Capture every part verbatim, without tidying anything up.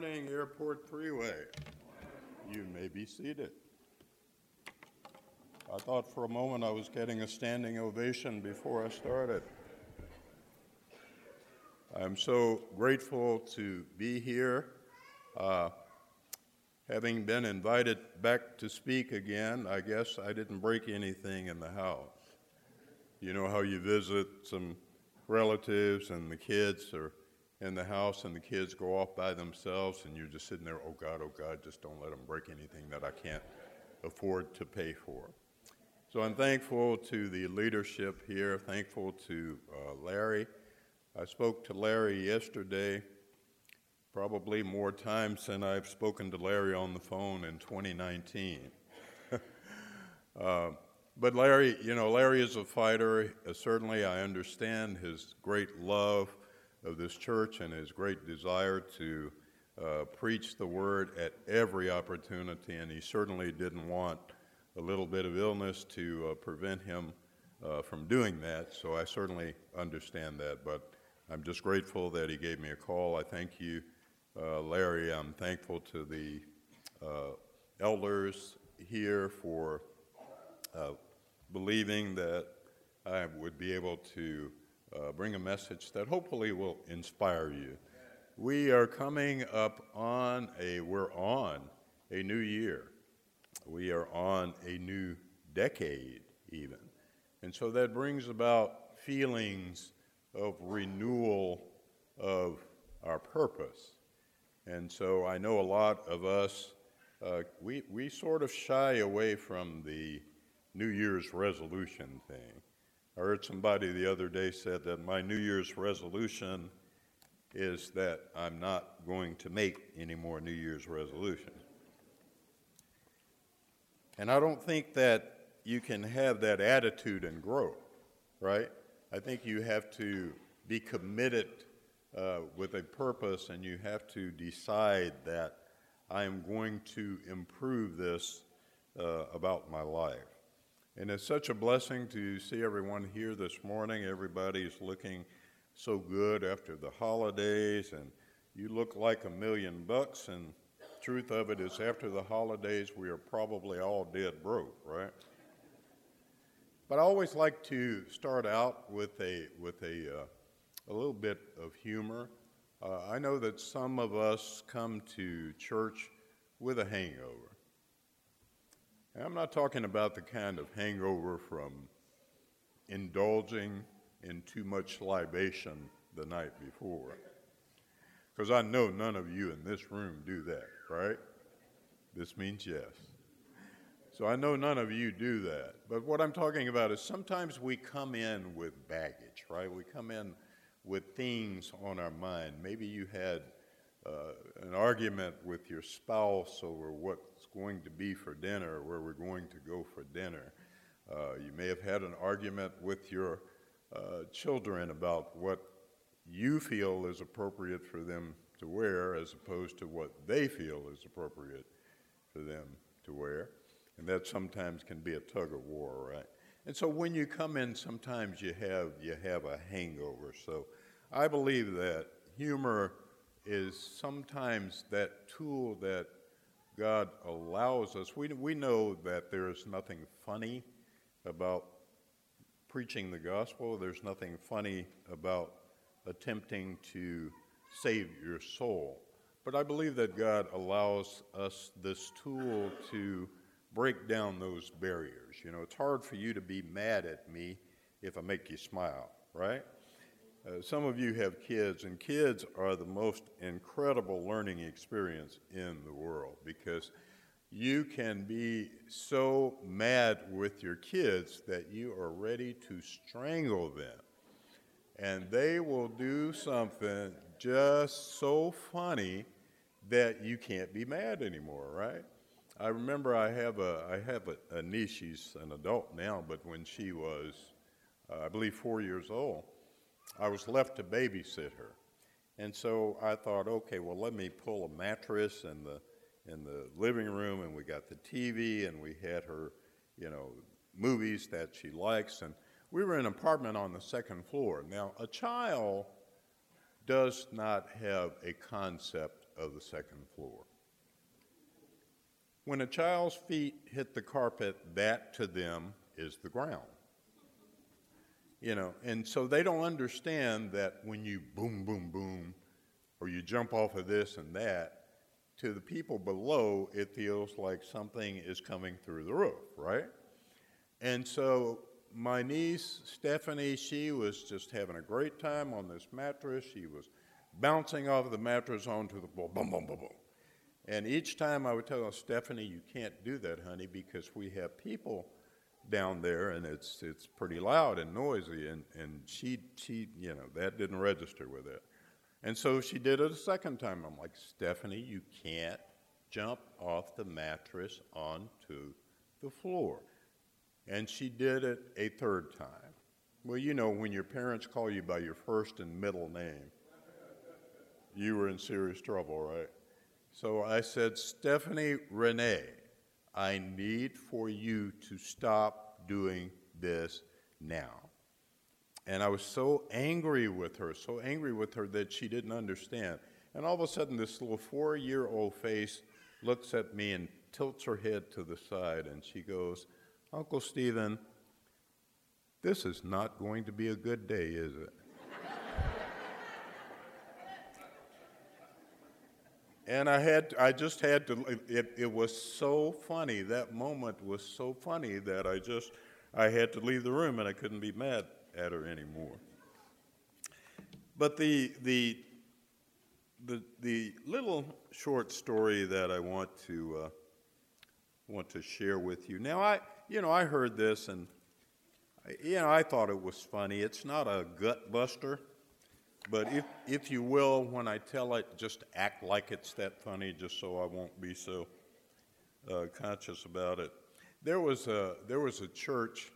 morning, Airport Freeway. You may be seated. I thought for a moment I was getting a standing ovation before I started. I'm so grateful to be here. Uh, having been invited back to speak again, I guess I didn't break anything in the house. You know how you visit some relatives and the kids are in the house and the kids go off by themselves and you're just sitting there, oh God, oh God, just don't let them break anything that I can't afford to pay for. So I'm thankful to the leadership here, thankful to uh, Larry. I spoke to Larry yesterday, probably more times than I've spoken to Larry on the phone in twenty nineteen. uh, but Larry, you know, Larry is a fighter. Uh, certainly I understand his great love of this church and his great desire to uh, preach the word at every opportunity, and he certainly didn't want a little bit of illness to uh, prevent him uh, from doing that, so I certainly understand that, but I'm just grateful that he gave me a call. I thank you, uh, Larry. I'm thankful to the uh, elders here for uh, believing that I would be able to uh, bring a message that hopefully will inspire you. We are coming up on a, we're on a new year. We are on a new decade even. And so that brings about feelings of renewal of our purpose. And so I know a lot of us, uh, we, we sort of shy away from the New Year's resolution thing. I heard somebody the other day said that my New Year's resolution is that I'm not going to make any more New Year's resolutions. And I don't think that you can have that attitude and grow, right? I think you have to be committed uh, with a purpose, and you have to decide that I am going to improve this uh, about my life. And it's such a blessing to see everyone here this morning. Everybody's looking so good after the holidays, and you look like a million bucks, and truth of it is after the holidays we are probably all dead broke, right? But I always like to start out with a with a uh, a little bit of humor. Uh, I know that some of us come to church with a hangover. And I'm not talking about the kind of hangover from indulging in too much libation the night before. Because I know none of you in this room do that, right? This means yes. So I know none of you do that. But what I'm talking about is sometimes we come in with baggage, right? We come in with things on our mind. Maybe you had uh, an argument with your spouse over what's going to be for dinner, or where we're going to go for dinner. Uh, you may have had an argument with your uh, children about what you feel is appropriate for them to wear as opposed to what they feel is appropriate for them to wear. And that sometimes can be a tug of war, right? And so when you come in, sometimes you have you have a hangover. So I believe that humor is sometimes that tool that God allows us. We, we know that there is nothing funny about preaching the gospel. There's nothing funny about attempting to save your soul. But I believe that God allows us this tool to break down those barriers. You know, it's hard for you to be mad at me if I make you smile, right? Uh, some of you have kids, and kids are the most incredible learning experience in the world because you can be so mad with your kids that you are ready to strangle them. And they will do something just so funny that you can't be mad anymore, right? I remember I have a I have a, a niece. She's an adult now, but when she was, uh, I believe, four years old, I was left to babysit her, and so I thought, okay, well, let me pull a mattress in the in the living room, and we got the T V, and we had her, you know, movies that she likes, and we were in an apartment on the second floor. Now, a child does not have a concept of the second floor. When a child's feet hit the carpet, that to them is the ground. You know, and so they don't understand that when you boom, boom, boom, or you jump off of this and that, to the people below, it feels like something is coming through the roof, right? And so my niece, Stephanie, she was just having a great time on this mattress. She was bouncing off the mattress onto the floor, boom, boom, boom, boom. And each time I would tell her, Stephanie, you can't do that, honey, because we have people down there, and it's it's pretty loud and noisy. And, and she, she, you know, that didn't register with it. And so she did it a second time. I'm like, Stephanie, you can't jump off the mattress onto the floor. And she did it a third time. Well, you know, when your parents call you by your first and middle name, you were in serious trouble, right? So I said, Stephanie Renee, I need for you to stop doing this now. And I was so angry with her, so angry with her that she didn't understand. And all of a sudden, this little four-year-old face looks at me and tilts her head to the side, and she goes, Uncle Stephen, this is not going to be a good day, is it? And I had, I just had to, it, it was so funny, that moment was so funny that I just, I had to leave the room and I couldn't be mad at her anymore. But the the the the little short story that I want to uh, want to share with you now, I you know I heard this and I, you know I thought it was funny. It's not a gut buster, but if if you will, when I tell it, just act like it's that funny, just so I won't be so uh, conscious about it. There was a there was a church.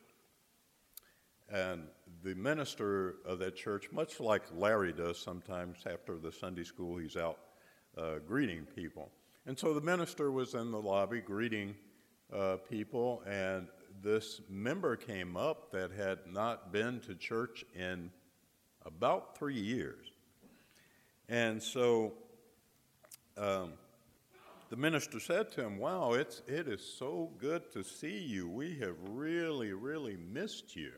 And the minister of that church, much like Larry does sometimes after the Sunday school, he's out uh, greeting people. And so the minister was in the lobby greeting uh, people, and this member came up that had not been to church in about three years. And so um, the minister said to him, wow, it's, it is so good to see you. We have really, really missed you.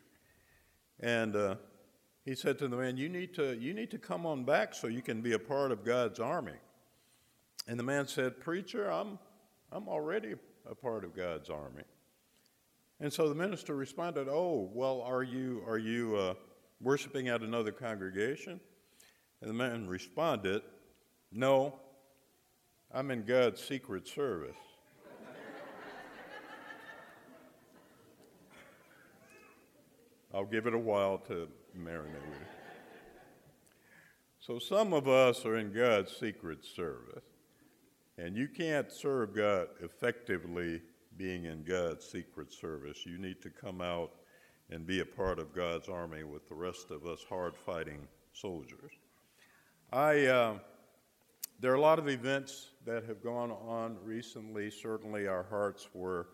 And uh, he said to the man, you need to you need to come on back so you can be a part of God's army. And the man said, preacher, I'm I'm already a part of God's army. And so the minister responded, oh, well, are you are you uh, worshiping at another congregation? And the man responded, no, I'm in God's secret service. I'll give it a while to marinate with. So some of us are in God's secret service, and you can't serve God effectively being in God's secret service. You need to come out and be a part of God's army with the rest of us hard-fighting soldiers. I uh, there are a lot of events that have gone on recently. Certainly our hearts were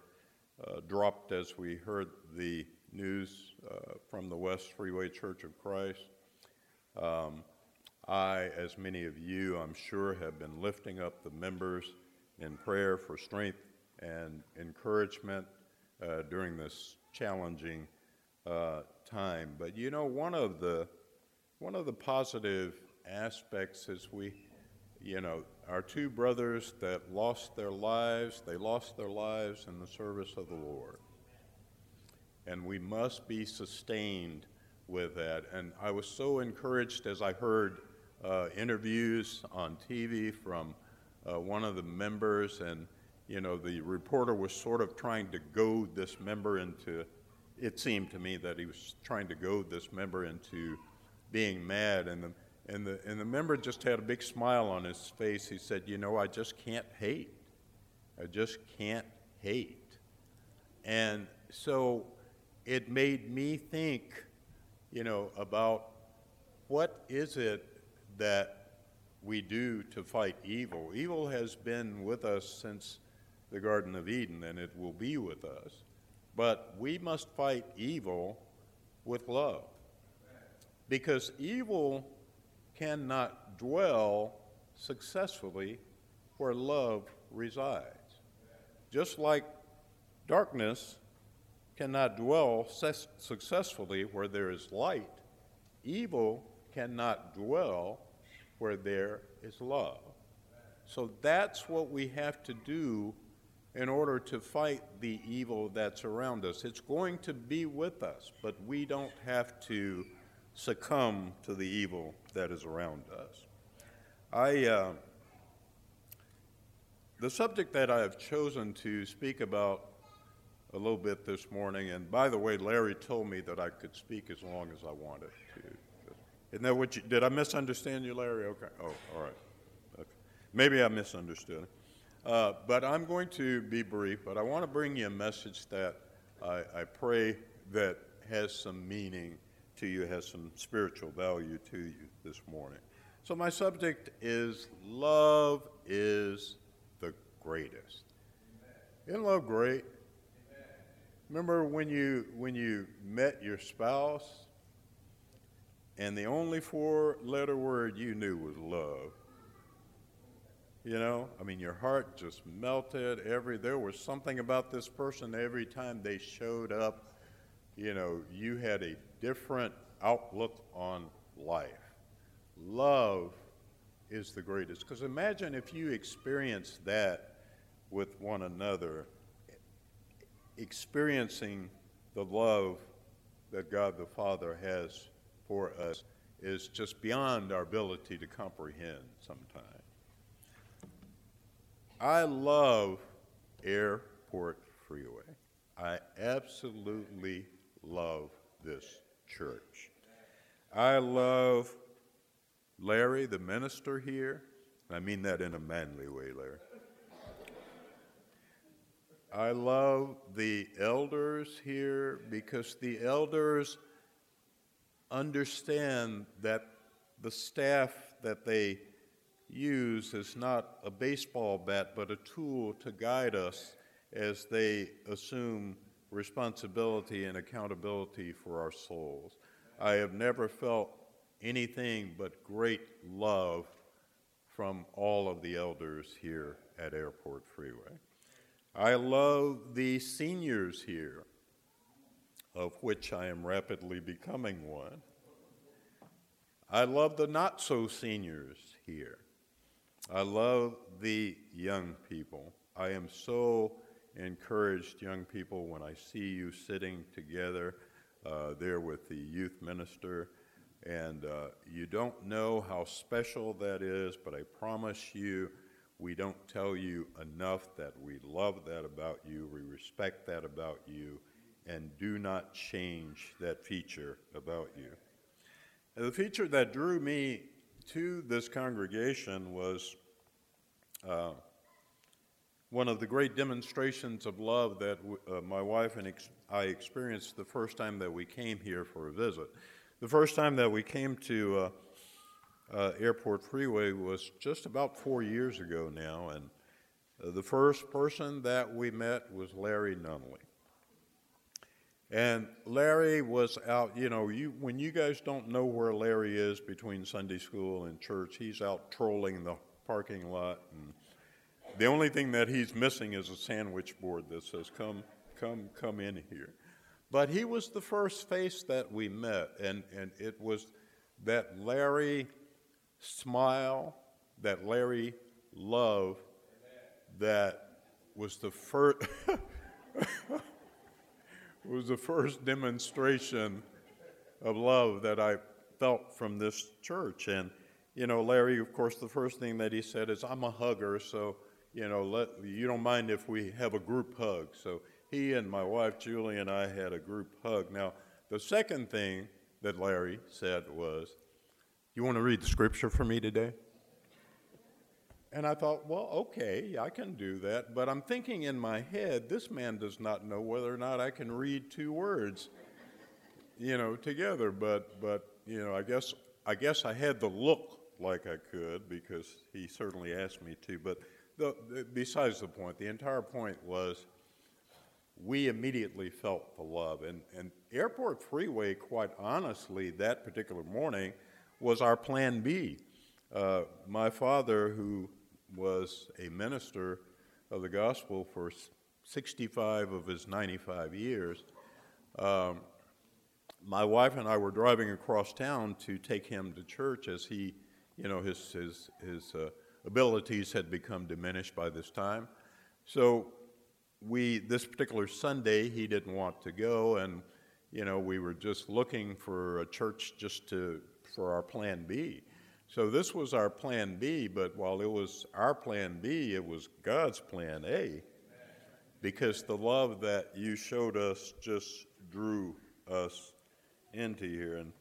uh, dropped as we heard the news uh, from the West Freeway Church of Christ. Um, I, as many of you, I'm sure, have been lifting up the members in prayer for strength and encouragement uh, during this challenging uh, time. But you know, one of the one of the positive aspects is we, you know, our two brothers that lost their lives, they lost their lives in the service of the Lord. And we must be sustained with that. And I was so encouraged as I heard uh, interviews on T V from uh, one of the members. And, you know, the reporter was sort of trying to goad this member into, it seemed to me that he was trying to goad this member into being mad. And the, and the, and the member just had a big smile on his face. He said, you know, I just can't hate. I just can't hate. And so it made me think, you know, about what is it that we do to fight evil. Evil has been with us since the Garden of Eden, and it will be with us. But we must fight evil with love. Because evil cannot dwell successfully where love resides. Just like darkness cannot dwell ses- successfully where there is light, evil cannot dwell where there is love. So that's what we have to do in order to fight the evil that's around us. It's going to be with us, but we don't have to succumb to the evil that is around us. I, uh, the subject that I have chosen to speak about a little bit this morning, and by the way, Larry told me that I could speak as long as I wanted to. Isn't that what you, did I misunderstand you, Larry? Okay, oh, all right. Okay. Maybe I misunderstood. Uh, but I'm going to be brief, but I want to bring you a message that I, I pray that has some meaning to you, has some spiritual value to you this morning. So my subject is, love is the greatest. Isn't love great? Amen. Remember when you when you met your spouse and the only four-letter word you knew was love? You know, I mean, your heart just melted. Every there was something about this person. Every time they showed up, you know, you had a different outlook on life. Love is the greatest. Because imagine if you experience that with one another, experiencing the love that God the Father has for us is just beyond our ability to comprehend sometimes. I love Airport Freeway. I absolutely love this church. I love Larry, the minister here. I mean that in a manly way, Larry. I love the elders here because the elders understand that the staff that they use is not a baseball bat, but a tool to guide us as they assume responsibility and accountability for our souls. I have never felt anything but great love from all of the elders here at Airport Freeway. I love the seniors here, of which I am rapidly becoming one. I love the not-so-seniors here. I love the young people. I am so encouraged, young people, when I see you sitting together uh, there with the youth minister. And uh, you don't know how special that is, but I promise you, we don't tell you enough that we love that about you, we respect that about you, and do not change that feature about you. And the feature that drew me to this congregation was uh, one of the great demonstrations of love that w- uh, my wife and ex- I experienced the first time that we came here for a visit. The first time that we came to uh, uh, Airport Freeway was just about four years ago now, and uh, the first person that we met was Larry Nunley. And Larry was out, you know, you when you guys don't know where Larry is between Sunday school and church, he's out trolling the parking lot. And the only thing that he's missing is a sandwich board that says, come, come, come in here. But he was the first face that we met. And, and it was that Larry smile, that Larry love, that was the first... It was the first demonstration of love that I felt from this church. And, you know, Larry, of course, the first thing that he said is, I'm a hugger, so, you know, let, you don't mind if we have a group hug. So he and my wife, Julie, and I had a group hug. Now, the second thing that Larry said was, you want to read the scripture for me today? And I thought, well, okay, I can do that. But I'm thinking in my head, this man does not know whether or not I can read two words, you know, together. But, but you know, I guess I guess I had the look like I could because he certainly asked me to. But the, the, besides the point, the entire point was we immediately felt the love. And, and Airport Freeway, quite honestly, that particular morning, was our plan B. Uh, my father, who was a minister of the gospel for sixty-five of his ninety-five years, um, my wife and I were driving across town to take him to church, as he, you know, his his his uh, abilities had become diminished by this time. So we, this particular Sunday, he didn't want to go, and you know, we were just looking for a church just to for our plan B. So this was our plan B, but while it was our plan B, it was God's plan A, because the love that you showed us just drew us into here. And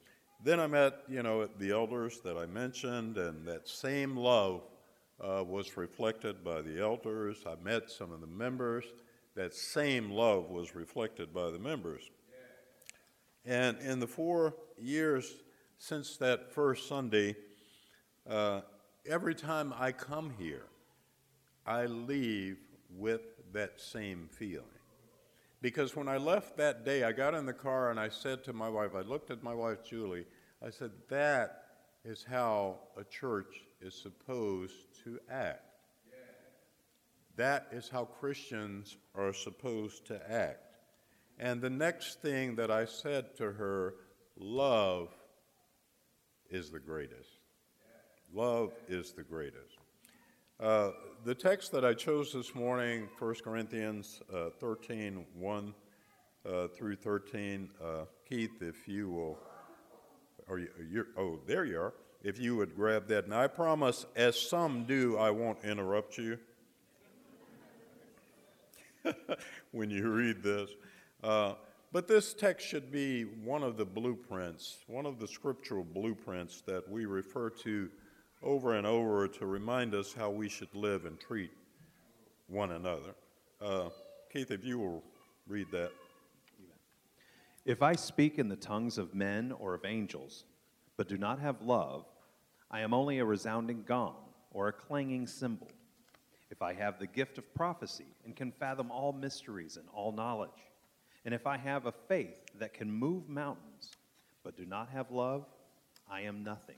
then I met, you know, the elders that I mentioned, and that same love uh, was reflected by the elders. I met some of the members. That same love was reflected by the members. And in the four years since that first Sunday, uh, every time I come here, I leave with that same feeling. Because when I left that day, I got in the car and I said to my wife, I looked at my wife, Julie, I said, that is how a church is supposed to act. Yeah. That is how Christians are supposed to act. And the next thing that I said to her, love is the greatest. Yeah. Love is the greatest. Uh, the text that I chose this morning, First Corinthians uh, thirteen, one uh, through thirteen. Uh, Keith, if you will, or you, you're, oh, there you are. If you would grab that. And I promise, as some do, I won't interrupt you when you read this. Uh, but this text should be one of the blueprints, one of the scriptural blueprints that we refer to over and over to remind us how we should live and treat one another. Uh, Keith, if you will read that. If I speak in the tongues of men or of angels, but do not have love, I am only a resounding gong or a clanging cymbal. If I have the gift of prophecy and can fathom all mysteries and all knowledge, and if I have a faith that can move mountains, but do not have love, I am nothing.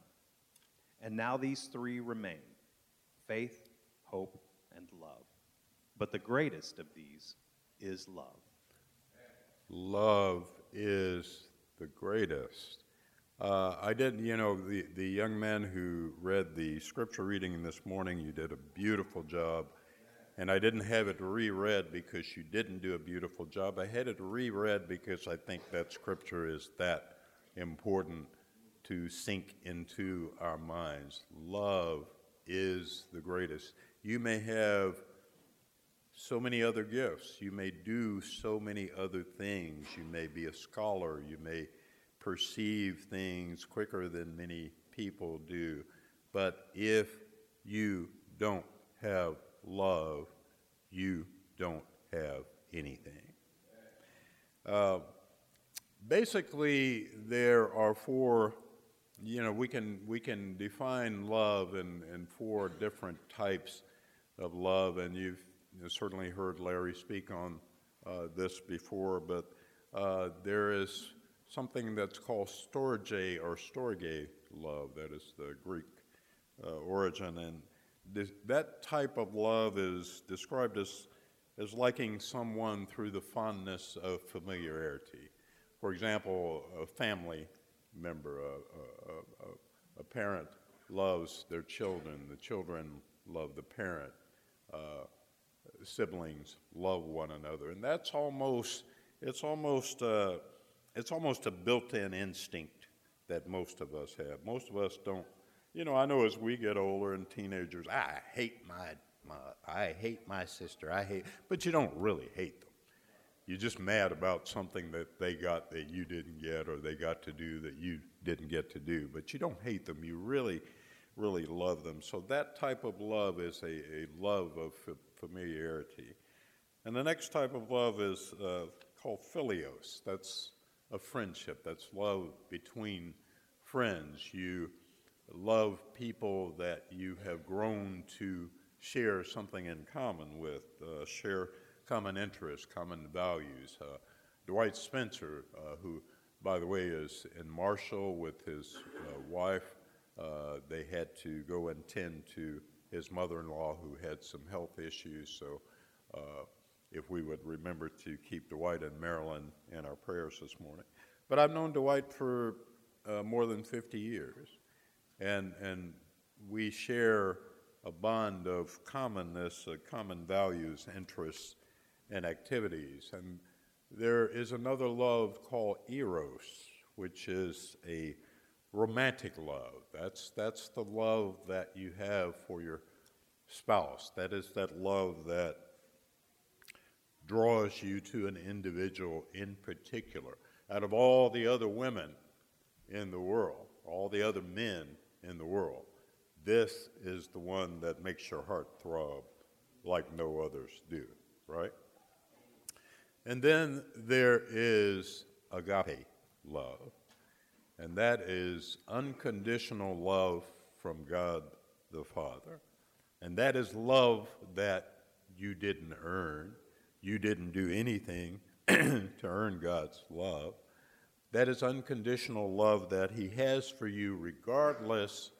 And now these three remain, faith, hope, and love. But the greatest of these is love. Love is the greatest. Uh, I didn't, you know, the, the young man who read the scripture reading this morning, you did a beautiful job. And I didn't have it reread because you didn't do a beautiful job. I had it reread because I think that scripture is that important to sink into our minds. Love is the greatest. You may have so many other gifts. You may do so many other things. You may be a scholar. You may perceive things quicker than many people do. But if you don't have love, you don't have anything. Uh, basically, there are four you know, we can we can define love in, in four different types of love, and you've certainly heard Larry speak on uh, this before, but uh, there is something that's called storge or storge love, that is the Greek uh, origin, and this, that type of love is described as, as liking someone through the fondness of familiarity. For example, a family member, a, a, a, a parent loves their children, the children love the parent, uh, siblings love one another, and that's almost, it's almost uh, it's almost a built-in instinct that most of us have. Most of us don't, you know, I know as we get older and teenagers, I hate my, my I hate my sister, I hate, but you don't really hate them. You're just mad about something that they got that you didn't get, or they got to do that you didn't get to do, but you don't hate them. You really, really love them. So that type of love is a, a love of f- familiarity. And the next type of love is uh, called philios. That's a friendship. That's love between friends. You love people that you have grown to share something in common with, uh, share common interests, common values. Uh, Dwight Spencer, uh, who, by the way, is in Marshall with his uh, wife, uh, they had to go and tend to his mother-in-law who had some health issues. So uh, if we would remember to keep Dwight and Marilyn in our prayers this morning. But I've known Dwight for uh, more than fifty years, and and we share a bond of commonness, uh, common values, interests, and activities. And there is another love called eros, which is a romantic love. That's that's the love that you have for your spouse. That is that love that draws you to an individual in particular. Out of all the other women in the world, all the other men in the world, this is the one that makes your heart throb like no others do, right? And then there is agape love, and that is unconditional love from God the Father. And that is love that you didn't earn. You didn't do anything to earn God's love. That is unconditional love that He has for you regardless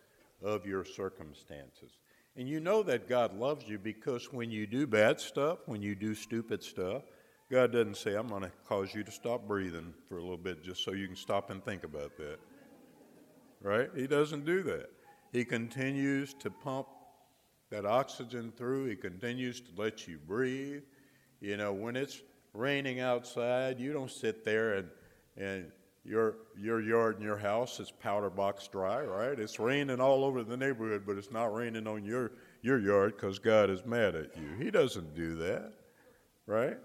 of your circumstances. And you know that God loves you because when you do bad stuff, when you do stupid stuff, God doesn't say, I'm going to cause you to stop breathing for a little bit just so you can stop and think about that. Right? He doesn't do that. He continues to pump that oxygen through. He continues to let you breathe. You know, when it's raining outside, you don't sit there and, and your your yard and your house is powder box dry, right? It's raining all over the neighborhood, but it's not raining on your, your yard because God is mad at you. He doesn't do that, right?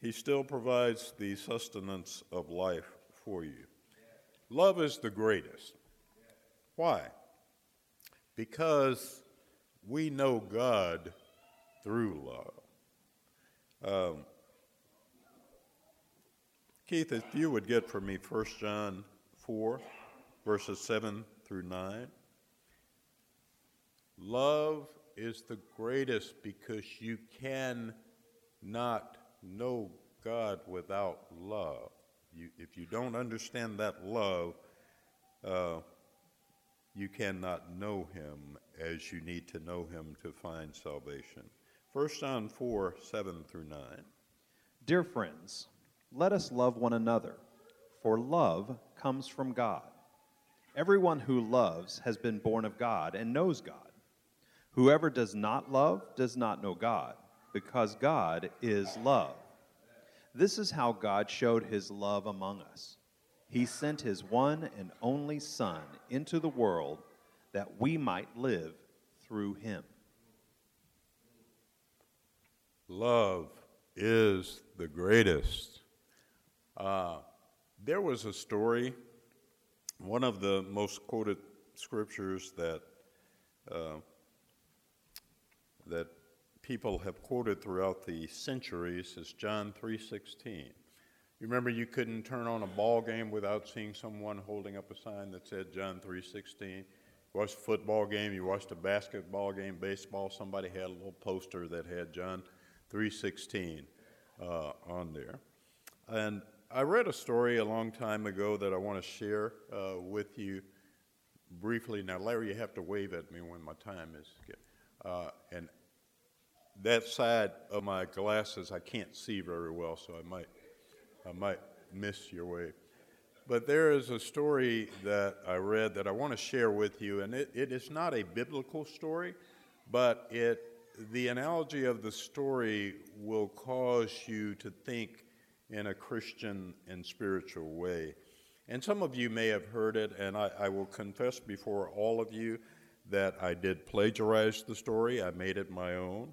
He still provides the sustenance of life for you. Love is the greatest. Why? Because we know God through love. Um, Keith, if you would get for me First John four, verses seven through nine. Love is the greatest because you cannot know God without love. You, if you don't understand that love, uh, you cannot know Him as you need to know Him to find salvation. First John four, seven through nine. Dear friends, let us love one another, for love comes from God. Everyone who loves has been born of God and knows God. Whoever does not love does not know God, because God is love. This is how God showed His love among us. He sent His one and only Son into the world that we might live through Him. Love is the greatest. Uh, there was a story, one of the most quoted scriptures that uh, that people have quoted throughout the centuries is John three sixteen. You remember you couldn't turn on a ball game without seeing someone holding up a sign that said John three sixteen. You watched a football game, you watched a basketball game, baseball, somebody had a little poster that had John three sixteen uh, on there. And I read a story a long time ago that I want to share uh, with you briefly. Now, Larry, you have to wave at me when my time is uh, and that side of my glasses I can't see very well, so I might I might miss your wave. But there is a story that I read that I want to share with you, and it, it is not a biblical story, but it the analogy of the story will cause you to think in a Christian and spiritual way. And some of you may have heard it, and I, I will confess before all of you that I did plagiarize the story. I made it my own.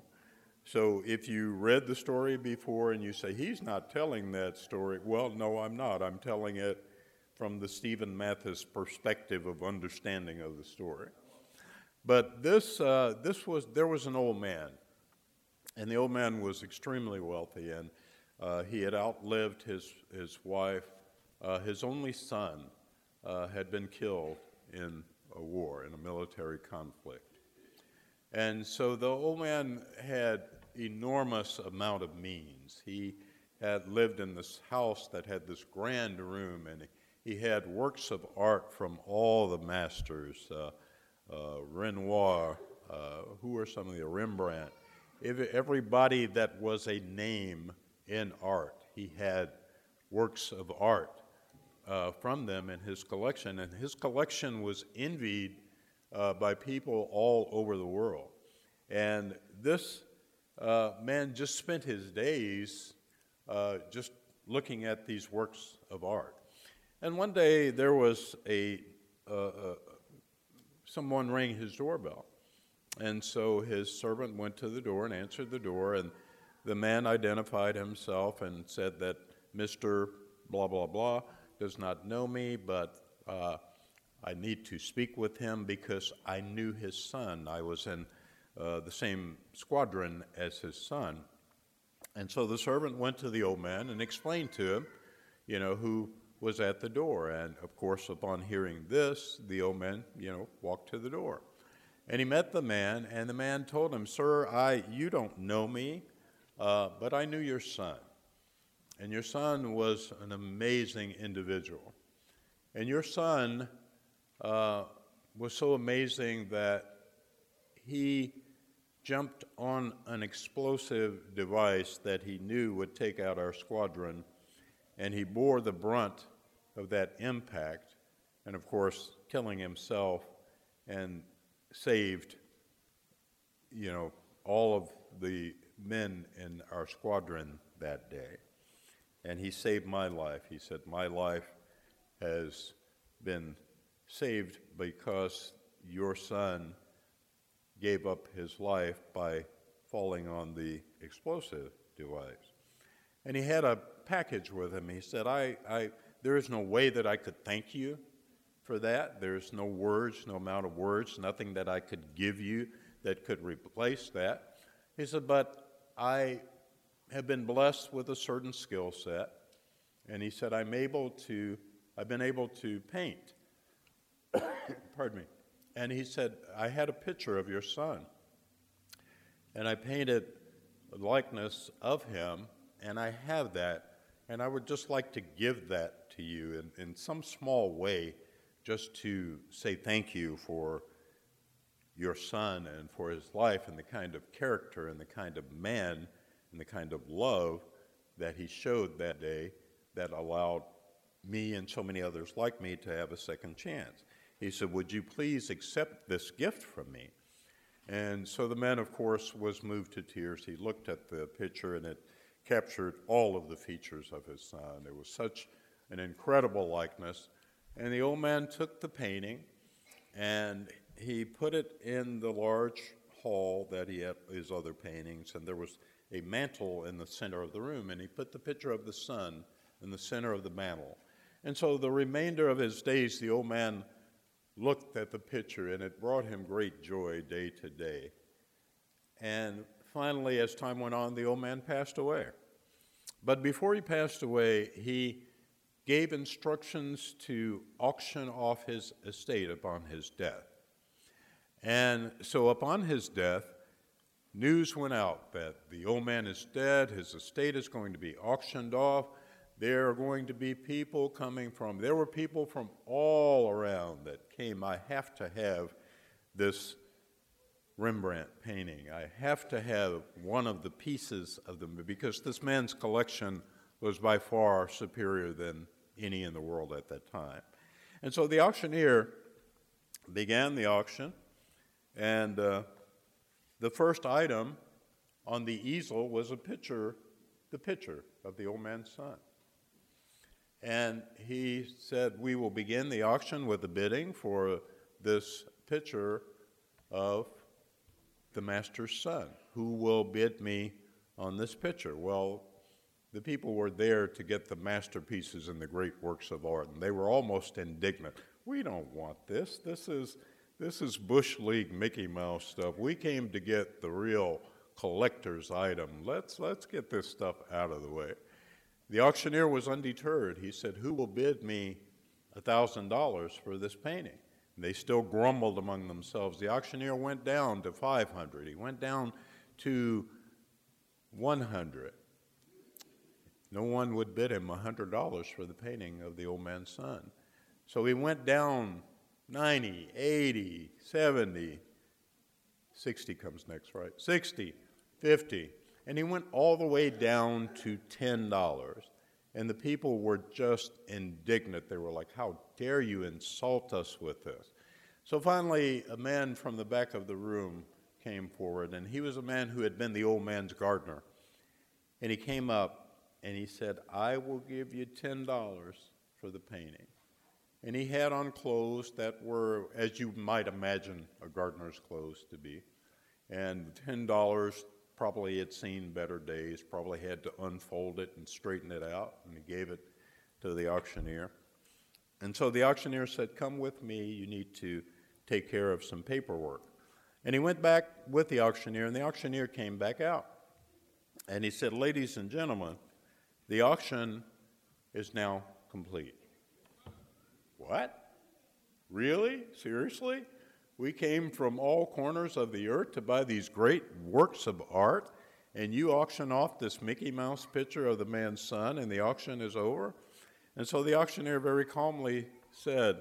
So if you read the story before and you say, he's not telling that story, well, no, I'm not. I'm telling it from the Stephen Mathis perspective of understanding of the story. But this uh, this was, there was an old man, and the old man was extremely wealthy, and uh, he had outlived his, his wife. Uh, his only son uh, had been killed in a war, in a military conflict. And so the old man had enormous amount of means. He had lived in this house that had this grand room, and he had works of art from all the masters, uh, uh, Renoir, uh, who are some of the Rembrandt. Everybody that was a name in art, he had works of art uh, from them in his collection, and his collection was envied Uh, by people all over the world. And this uh, man just spent his days uh, just looking at these works of art. And one day there was a uh, uh, someone rang his doorbell. And so his servant went to the door and answered the door, and the man identified himself and said that Mister blah, blah, blah does not know me, but uh, I need to speak with him because I knew his son. I was in uh, the same squadron as his son. And so the servant went to the old man and explained to him, you know, who was at the door. And, of course, upon hearing this, the old man, you know, walked to the door. And he met the man, and the man told him, Sir, I you don't know me, uh, but I knew your son. And your son was an amazing individual. And your son... Uh, was so amazing that he jumped on an explosive device that he knew would take out our squadron, and he bore the brunt of that impact, and of course killing himself, and saved, you know, all of the men in our squadron that day. And he saved my life. He said, my life has been saved because your son gave up his life by falling on the explosive device. And he had a package with him. He said, I, I, there is no way that I could thank you for that. There's no words, no amount of words, nothing that I could give you that could replace that. He said, but I have been blessed with a certain skill set. And he said, I'm able to, I've been able to paint. Pardon me. And he said, I had a picture of your son, and I painted a likeness of him, and I have that, and I would just like to give that to you in, in some small way, just to say thank you for your son and for his life and the kind of character and the kind of man and the kind of love that he showed that day that allowed me and so many others like me to have a second chance. He said, would you please accept this gift from me? And so the man, of course, was moved to tears. He looked at the picture, and it captured all of the features of his son. It was such an incredible likeness. And the old man took the painting, and he put it in the large hall that he had his other paintings, and there was a mantle in the center of the room, and he put the picture of the son in the center of the mantle. And so the remainder of his days, the old man looked at the picture, and it brought him great joy day to day. And finally, as time went on, the old man passed away. But before he passed away, he gave instructions to auction off his estate upon his death. And so upon his death, news went out that the old man is dead, his estate is going to be auctioned off. There are going to be people coming from, there were people from all around that came. I have to have this Rembrandt painting. I have to have one of the pieces of them, because this man's collection was by far superior than any in the world at that time. And so the auctioneer began the auction, and uh, the first item on the easel was a picture, the picture of the old man's son. And he said, we will begin the auction with the bidding for this picture of the master's son. Who will bid me on this picture? Well, the people were there to get the masterpieces and the great works of art, and they were almost indignant. We don't want this. This is this is Bush League Mickey Mouse stuff. We came to get the real collector's item. Let's let's get this stuff out of the way. The auctioneer was undeterred. He said, who will bid me one thousand dollars for this painting? And they still grumbled among themselves. The auctioneer went down to five hundred. He went down to one hundred. No one would bid him one hundred dollars for the painting of the old man's son. So he went down ninety, eighty, seventy, sixty comes next, right? sixty, fifty. And he went all the way down to ten dollars. And the people were just indignant. They were like, how dare you insult us with this? So finally, a man from the back of the room came forward, and he was a man who had been the old man's gardener. And he came up, and he said, I will give you ten dollars for the painting. And he had on clothes that were, as you might imagine a gardener's clothes to be, and ten dollars probably had seen better days, probably had to unfold it and straighten it out, and he gave it to the auctioneer. And so the auctioneer said, come with me, you need to take care of some paperwork. And he went back with the auctioneer, and the auctioneer came back out. And he said, ladies and gentlemen, the auction is now complete. What? Really? Seriously? We came from all corners of the earth to buy these great works of art, and you auction off this Mickey Mouse picture of the man's son, and the auction is over? And so the auctioneer very calmly said,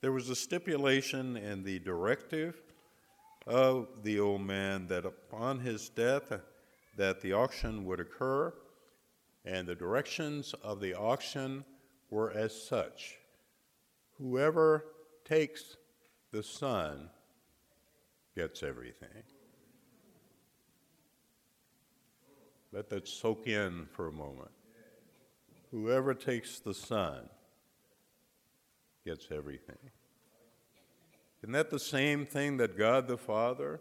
there was a stipulation in the directive of the old man that upon his death that the auction would occur, and the directions of the auction were as such. Whoever takes the son gets everything. Let that soak in for a moment. Whoever takes the son gets everything. Isn't that the same thing that God the Father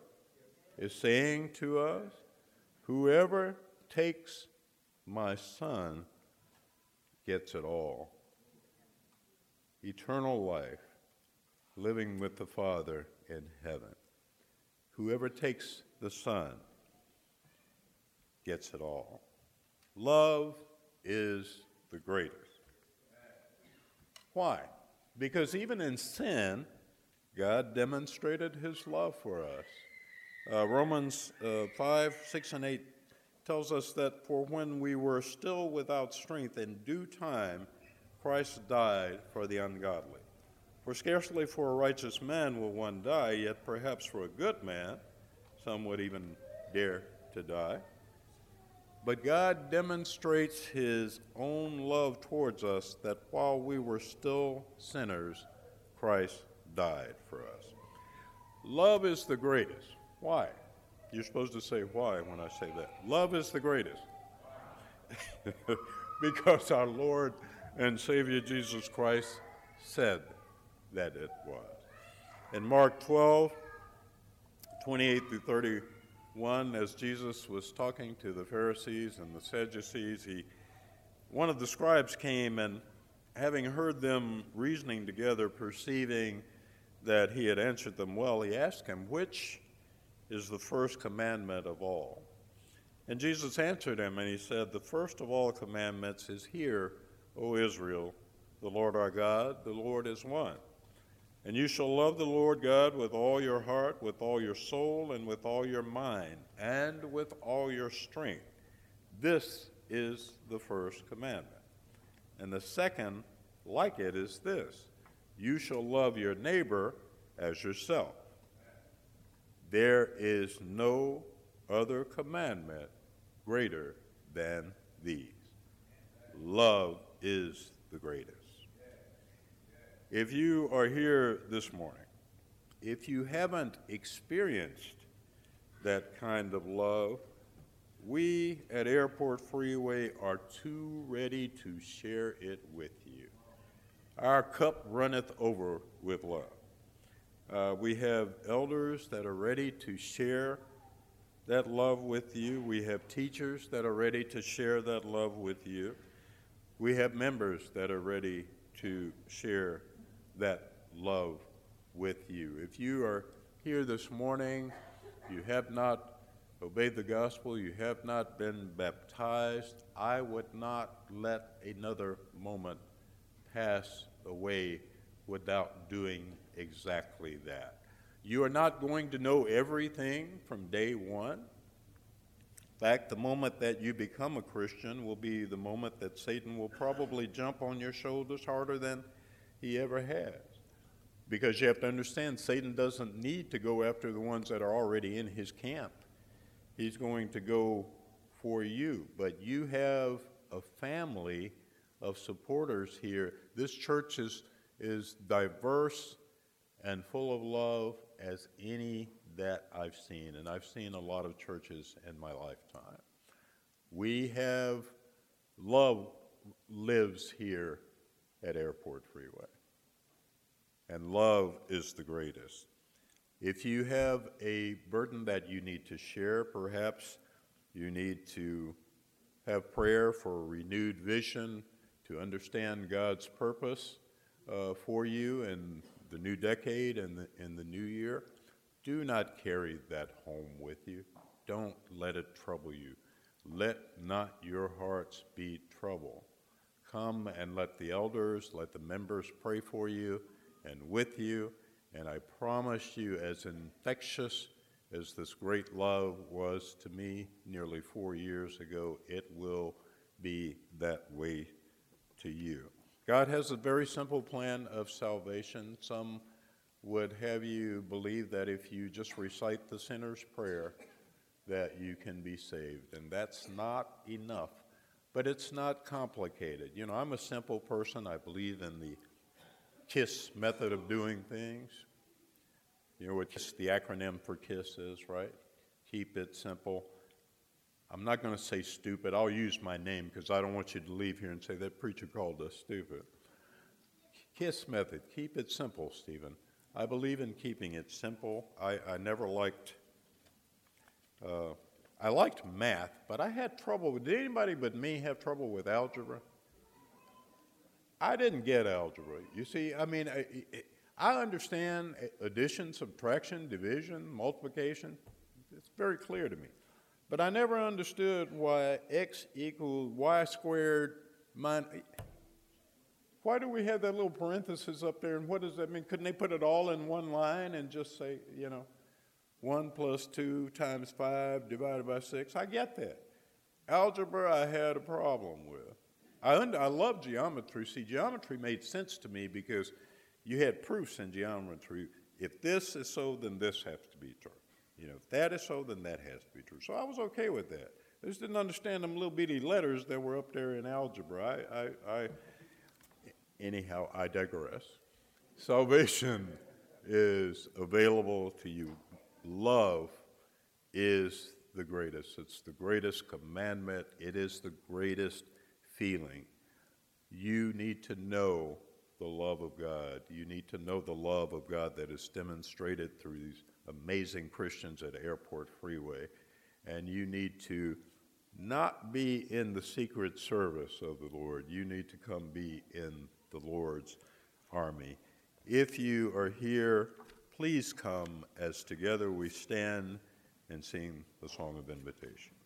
is saying to us? Whoever takes my son gets it all. Eternal life. Living with the Father in heaven. Whoever takes the Son gets it all. Love is the greatest. Why? Because even in sin, God demonstrated his love for us. Uh, Romans uh, five, six, and eight tells us that for when we were still without strength, in due time, Christ died for the ungodly. For scarcely for a righteous man will one die, yet perhaps for a good man, some would even dare to die. But God demonstrates his own love towards us, that while we were still sinners, Christ died for us. Love is the greatest. Why? You're supposed to say why when I say that. Love is the greatest. Because our Lord and Savior Jesus Christ said that it was. In Mark twelve, twenty-eight through thirty-one, as Jesus was talking to the Pharisees and the Sadducees, he, one of the scribes came, and having heard them reasoning together, perceiving that he had answered them well, he asked him, which is the first commandment of all? And Jesus answered him, and he said, the first of all commandments is, hear, O Israel, the Lord our God, the Lord is one. And you shall love the Lord God with all your heart, with all your soul, and with all your mind, and with all your strength. This is the first commandment. And the second, like it, is this. You shall love your neighbor as yourself. There is no other commandment greater than these. Love is the greatest. If you are here this morning, if you haven't experienced that kind of love, we at Airport Freeway are too ready to share it with you. Our cup runneth over with love. Uh, we have elders that are ready to share that love with you. We have teachers that are ready to share that love with you. We have members that are ready to share that love with you. If you are here this morning, you have not obeyed the gospel, you have not been baptized, I would not let another moment pass away without doing exactly that. You are not going to know everything from day one. In fact, the moment that you become a Christian will be the moment that Satan will probably jump on your shoulders harder than he ever has. Because you have to understand, Satan doesn't need to go after the ones that are already in his camp. He's going to go for you, but you have a family of supporters here. This church is, is diverse and full of love as any that I've seen, and I've seen a lot of churches in my lifetime. We have, love lives here at Airport Freeway, and love is the greatest. If you have a burden that you need to share, perhaps you need to have prayer for renewed vision, to understand God's purpose uh, for you in the new decade and the, in the new year, do not carry that home with you. Don't let it trouble you. Let not your hearts be troubled. Come and let the elders, let the members pray for you and with you. And I promise you, as infectious as this great love was to me nearly four years ago, it will be that way to you. God has a very simple plan of salvation. Some would have you believe that if you just recite the sinner's prayer, that you can be saved. And that's not enough, but it's not complicated. You know, I'm a simple person. I believe in the KISS method of doing things. You know what KISS, the acronym for KISS is, right? Keep it simple. I'm not going to say stupid. I'll use my name because I don't want you to leave here and say that preacher called us stupid. KISS method, keep it simple, Stephen. I believe in keeping it simple. I, I never liked, uh, I liked math, but I had trouble with, did anybody but me have trouble with algebra? I didn't get algebra. You see, I mean, I, I understand addition, subtraction, division, multiplication. It's very clear to me. But I never understood why x equals y squared minus. Why do we have that little parenthesis up there, and what does that mean? Couldn't they put it all in one line and just say, you know, one plus two times five divided by six? I get that. Algebra I had a problem with. I, under, I love geometry. See, geometry made sense to me because you had proofs in geometry. If this is so, then this has to be true. You know, if that is so, then that has to be true. So I was okay with that. I just didn't understand them little bitty letters that were up there in algebra. I, I, I anyhow, I digress. Salvation is available to you. Love is the greatest. It's the greatest commandment. It is the greatest feeling. You need to know the love of God. You need to know the love of God that is demonstrated through these amazing Christians at Airport Freeway. And you need to not be in the secret service of the Lord. You need to come be in the Lord's army. If you are here, please come as together we stand and sing the song of invitation.